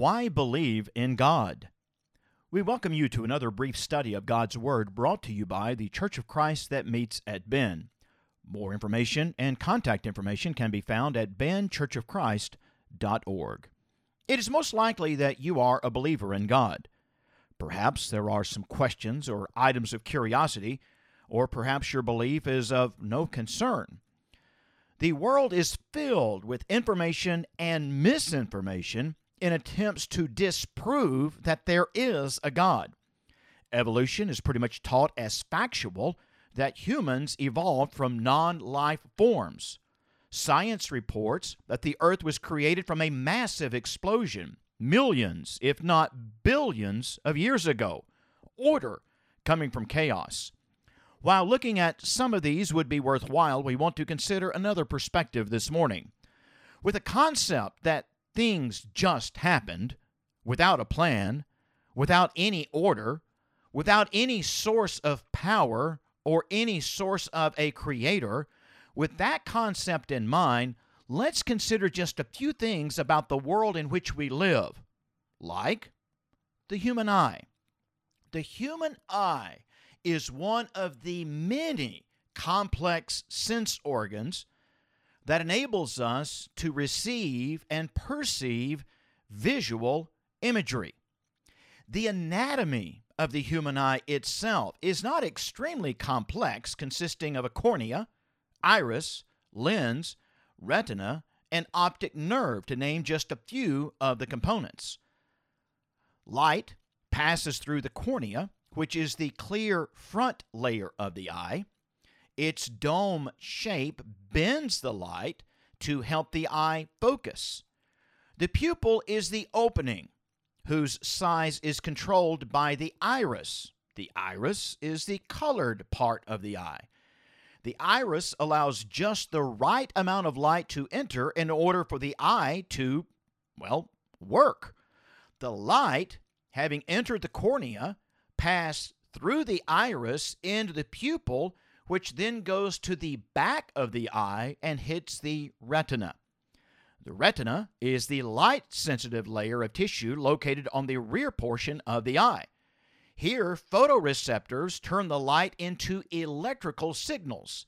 Why believe in God? We welcome you to another brief study of God's Word brought to you by the Church of Christ that meets at Ben. More information and contact information can be found at benchurchofchrist.org. It is most likely that you are a believer in God. Perhaps there are some questions or items of curiosity, or perhaps your belief is of no concern. The world is filled with information and misinformation in attempts to disprove that there is a God. Evolution is pretty much taught as factual that humans evolved from non-life forms. Science reports that the Earth was created from a massive explosion millions, if not billions, of years ago. Order coming from chaos. While looking at some of these would be worthwhile, we want to consider another perspective this morning. With a concept that things just happened, without a plan, without any order, without any source of power or any source of a creator, with that concept in mind, let's consider just a few things about the world in which we live, like the human eye. The human eye is one of the many complex sense organs that enables us to receive and perceive visual imagery. The anatomy of the human eye itself is not extremely complex, consisting of a cornea, iris, lens, retina, and optic nerve, to name just a few of the components. Light passes through the cornea, which is the clear front layer of the eye. Its dome shape bends the light to help the eye focus. The pupil is the opening, whose size is controlled by the iris. The iris is the colored part of the eye. The iris allows just the right amount of light to enter in order for the eye to, well, work. The light, having entered the cornea, passes through the iris into the pupil, which then goes to the back of the eye and hits the retina. The retina is the light-sensitive layer of tissue located on the rear portion of the eye. Here, photoreceptors turn the light into electrical signals.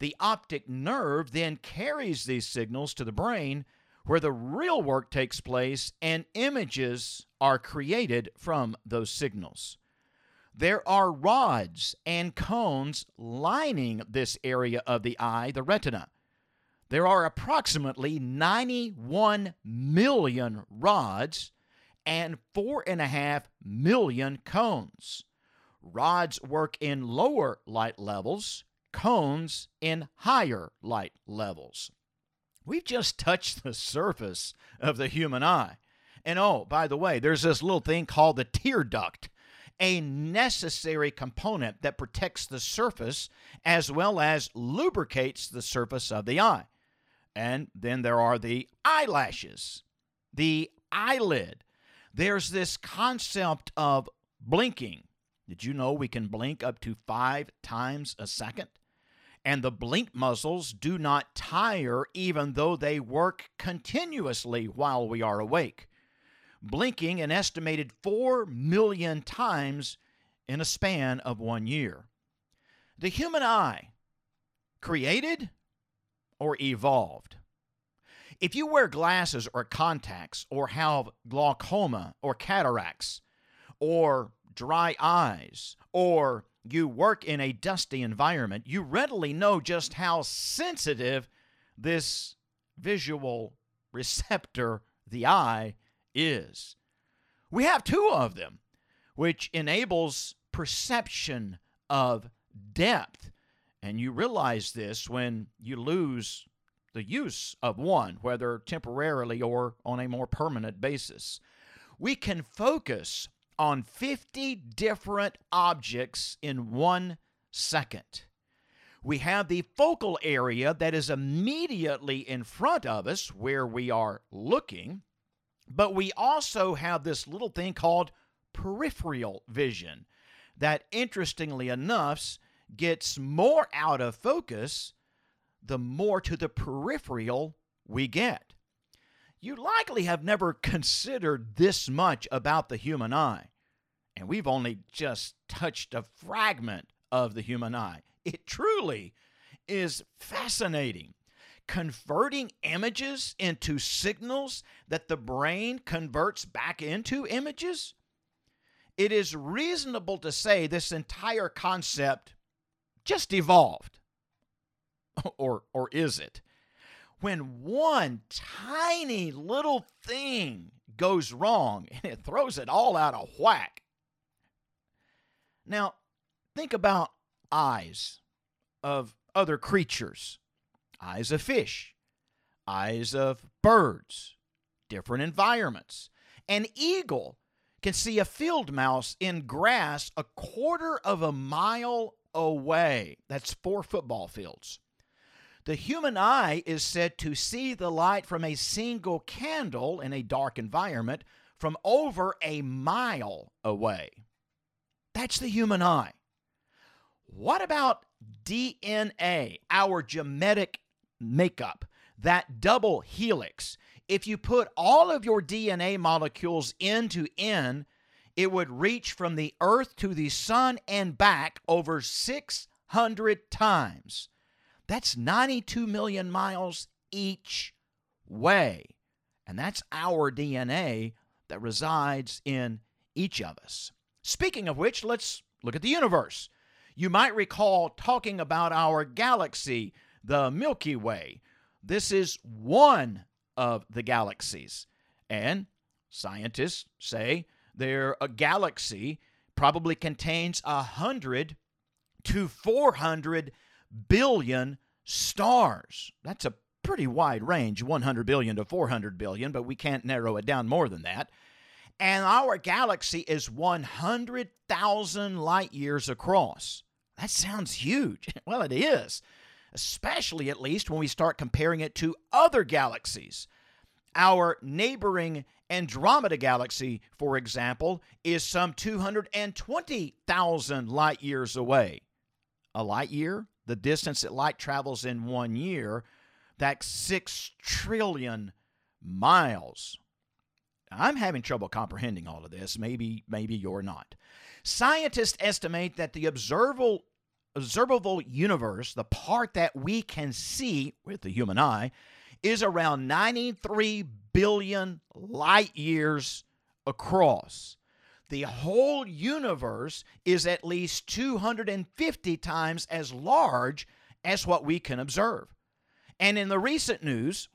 The optic nerve then carries these signals to the brain, where the real work takes place and images are created from those signals. There are rods and cones lining this area of the eye, the retina. There are approximately 91 million rods and 4.5 million cones. Rods work in lower light levels, cones in higher light levels. We've just touched the surface of the human eye. And oh, by the way, there's this little thing called the tear duct, a necessary component that protects the surface as well as lubricates the surface of the eye. And then there are the eyelashes, the eyelid. There's this concept of blinking. Did you know we can blink up to 5 times a second? And the blink muscles do not tire even though they work continuously while we are awake, blinking an estimated 4 million times in a span of 1 year. The human eye, created or evolved? If you wear glasses or contacts or have glaucoma or cataracts or dry eyes or you work in a dusty environment, you readily know just how sensitive this visual receptor, the eye, is. We have 2 of them, which enables perception of depth, and you realize this when you lose the use of one, whether temporarily or on a more permanent basis. We can focus on 50 different objects in 1 second. We have the focal area that is immediately in front of us where we are looking, but we also have this little thing called peripheral vision that, interestingly enough, gets more out of focus the more to the peripheral we get. you likely have never considered this much about the human eye. And we've only just touched a fragment of the human eye. It truly is fascinating. Converting images into signals that the brain converts back into images? It is reasonable to say this entire concept just evolved. Or is it? When one tiny little thing goes wrong, and it throws it all out of whack. Now, think about eyes of other creatures. Eyes of fish, eyes of birds, different environments. An eagle can see a field mouse in grass 1/4 of a mile away. That's 4 football fields. The human eye is said to see the light from a single candle in a dark environment from over a mile away. That's the human eye. What about DNA, our genetic makeup, that double helix? If you put all of your DNA molecules end to end, it would reach from the earth to the sun and back over 600 times. That's 92 million miles each way. And that's our DNA that resides in each of us. Speaking of which, let's look at the universe. You might recall talking about our galaxy, the Milky Way. This is one of the galaxies. And scientists say their galaxy probably contains 100 to 400 billion stars. That's a pretty wide range, 100 billion to 400 billion, but we can't narrow it down more than that. And our galaxy is 100,000 light years across. That sounds huge. Well, it is, especially at least when we start comparing it to other galaxies. Our neighboring Andromeda galaxy, for example, is some 220,000 light years away. A light year, the distance that light travels in 1 year, that's 6 trillion miles. I'm having trouble comprehending all of this. Maybe you're not. Scientists estimate that the observable universe, the part that we can see with the human eye, is around 93 billion light years across. The whole universe is at least 250 times as large as what we can observe. And in the recent news,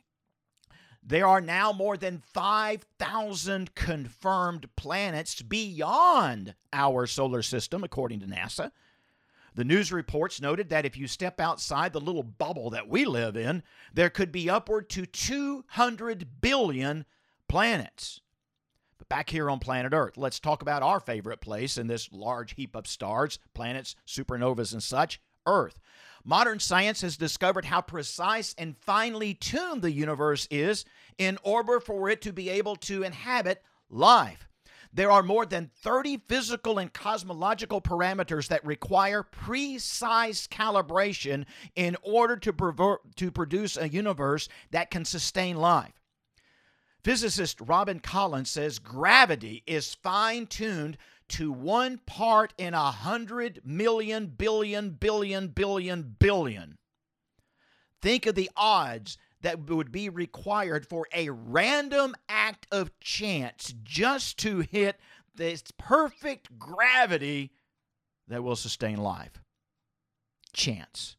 there are now more than 5,000 confirmed planets beyond our solar system, according to NASA. The news reports noted that if you step outside the little bubble that we live in, there could be upward to 200 billion planets. But back here on planet Earth, let's talk about our favorite place in this large heap of stars, planets, supernovas, and such, Earth. Modern science has discovered how precise and finely tuned the universe is in order for it to be able to inhabit life. There are more than 30 physical and cosmological parameters that require precise calibration in order to produce a universe that can sustain life. Physicist Robin Collins says gravity is fine-tuned to 1 part in 100 million billion billion billion billion. Think of the odds that would be required for a random act of chance just to hit this perfect gravity that will sustain life. Chance.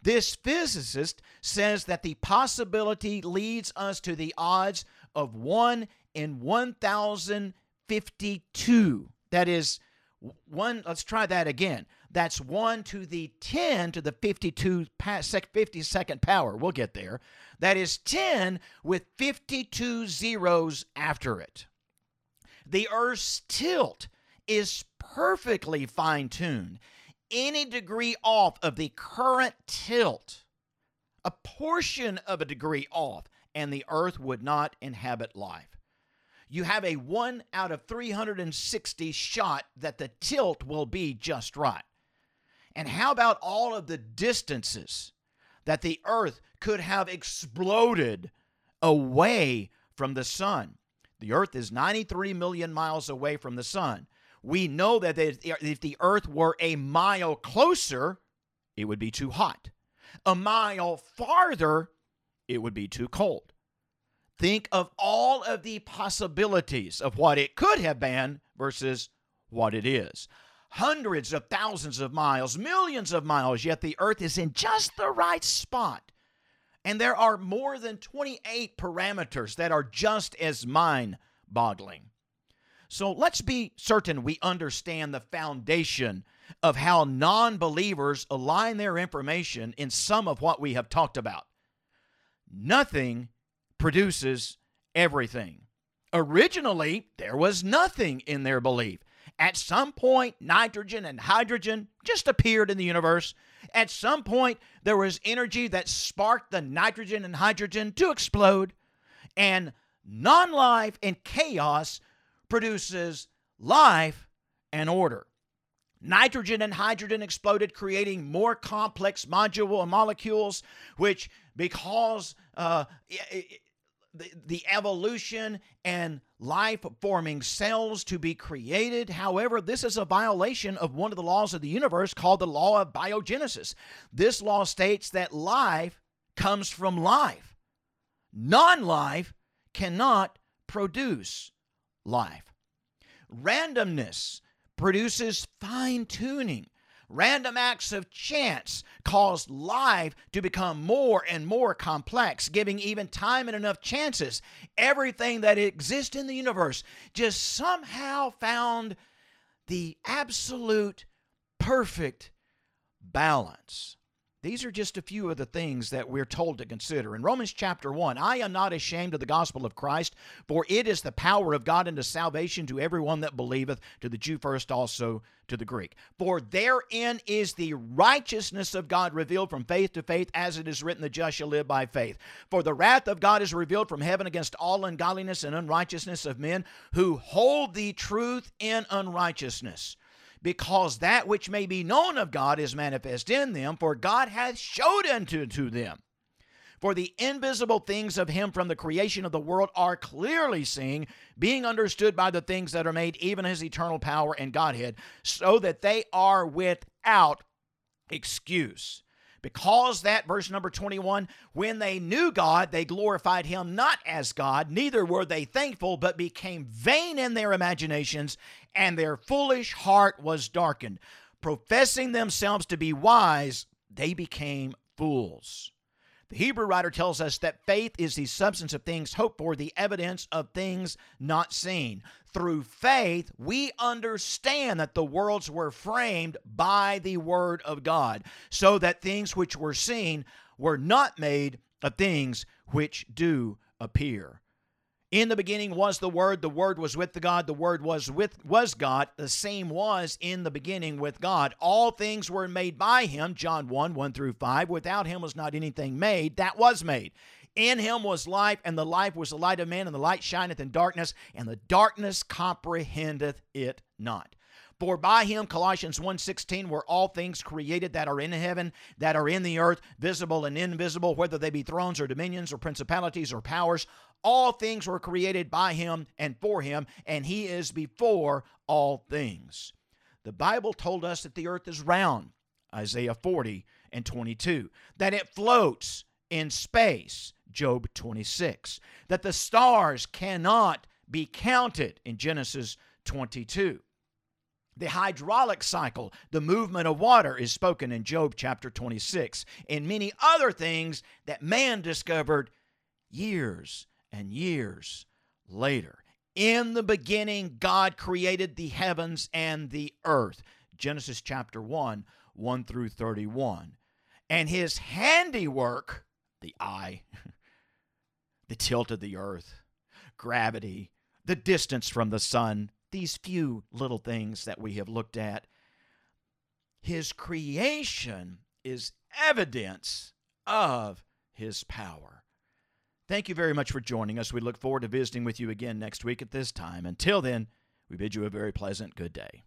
This physicist says that the possibility leads us to the odds of 1 in 1,052. That is, let's try that again. That's 1 to the 10 to the 52nd power. We'll get there. That is 10 with 52 zeros after it. The Earth's tilt is perfectly fine-tuned. Any degree off of the current tilt, a portion of a degree off, and the Earth would not inhabit life. You have a 1 out of 360 shot that the tilt will be just right. And how about all of the distances that the Earth could have exploded away from the sun. The Earth is 93 million miles away from the sun. We know that if the Earth were a mile closer, it would be too hot. A mile farther, it would be too cold. Think of all of the possibilities of what it could have been versus what it is. Hundreds of thousands of miles, millions of miles, yet the Earth is in just the right spot. And there are more than 28 parameters that are just as mind-boggling. So let's be certain we understand the foundation of how non-believers align their information in some of what we have talked about. Nothing produces everything. Originally, there was nothing in their belief. At some point, nitrogen and hydrogen just appeared in the universe. At some point, there was energy that sparked the nitrogen and hydrogen to explode. And non-life and chaos produces life and order. Nitrogen and hydrogen exploded, creating more complex molecules, which because the evolution and life-forming cells to be created. However, this is a violation of one of the laws of the universe called the law of biogenesis. This law states that life comes from life. Non-life cannot produce life. Randomness produces fine-tuning. Random acts of chance cause life to become more and more complex, giving even time and enough chances. Everything that exists in the universe just somehow found the absolute perfect balance. These are just a few of the things that we're told to consider. In Romans chapter 1, I am not ashamed of the gospel of Christ, for it is the power of God unto salvation to everyone that believeth, to the Jew first also to the Greek. For therein is the righteousness of God revealed from faith to faith, as it is written, the just shall live by faith. For the wrath of God is revealed from heaven against all ungodliness and unrighteousness of men who hold the truth in unrighteousness. Because that which may be known of God is manifest in them, for God hath showed unto them. For the invisible things of him from the creation of the world are clearly seen, being understood by the things that are made, even his eternal power and Godhead, so that they are without excuse. Because that, verse number 21, when they knew God, they glorified him not as God, neither were they thankful, but became vain in their imaginations, and their foolish heart was darkened. Professing themselves to be wise, they became fools. The Hebrew writer tells us that faith is the substance of things hoped for, the evidence of things not seen. Through faith, we understand that the worlds were framed by the Word of God, so that things which were seen were not made of things which do appear. In the beginning was the Word was with God, the Word was God, the same was in the beginning with God. All things were made by him, John 1, 1 through 5. Without him was not anything made that was made. In him was life, and the life was the light of men, and the light shineth in darkness, and the darkness comprehendeth it not. For by him, Colossians 1:16, were all things created that are in heaven, that are in the earth, visible and invisible, whether they be thrones or dominions or principalities or powers. All things were created by him and for him, and he is before all things. The Bible told us that the earth is round, Isaiah 40:22, that it floats in space, Job 26, that the stars cannot be counted in Genesis 22. The hydraulic cycle, the movement of water, is spoken in Job chapter 26, and many other things that man discovered years and years later. In the beginning, God created the heavens and the earth. Genesis chapter 1, 1 through 31. And his handiwork, the eye, the tilt of the earth, gravity, the distance from the sun, these few little things that we have looked at, his creation is evidence of his power. Thank you very much for joining us. We look forward to visiting with you again next week at this time. Until then, we bid you a very pleasant good day.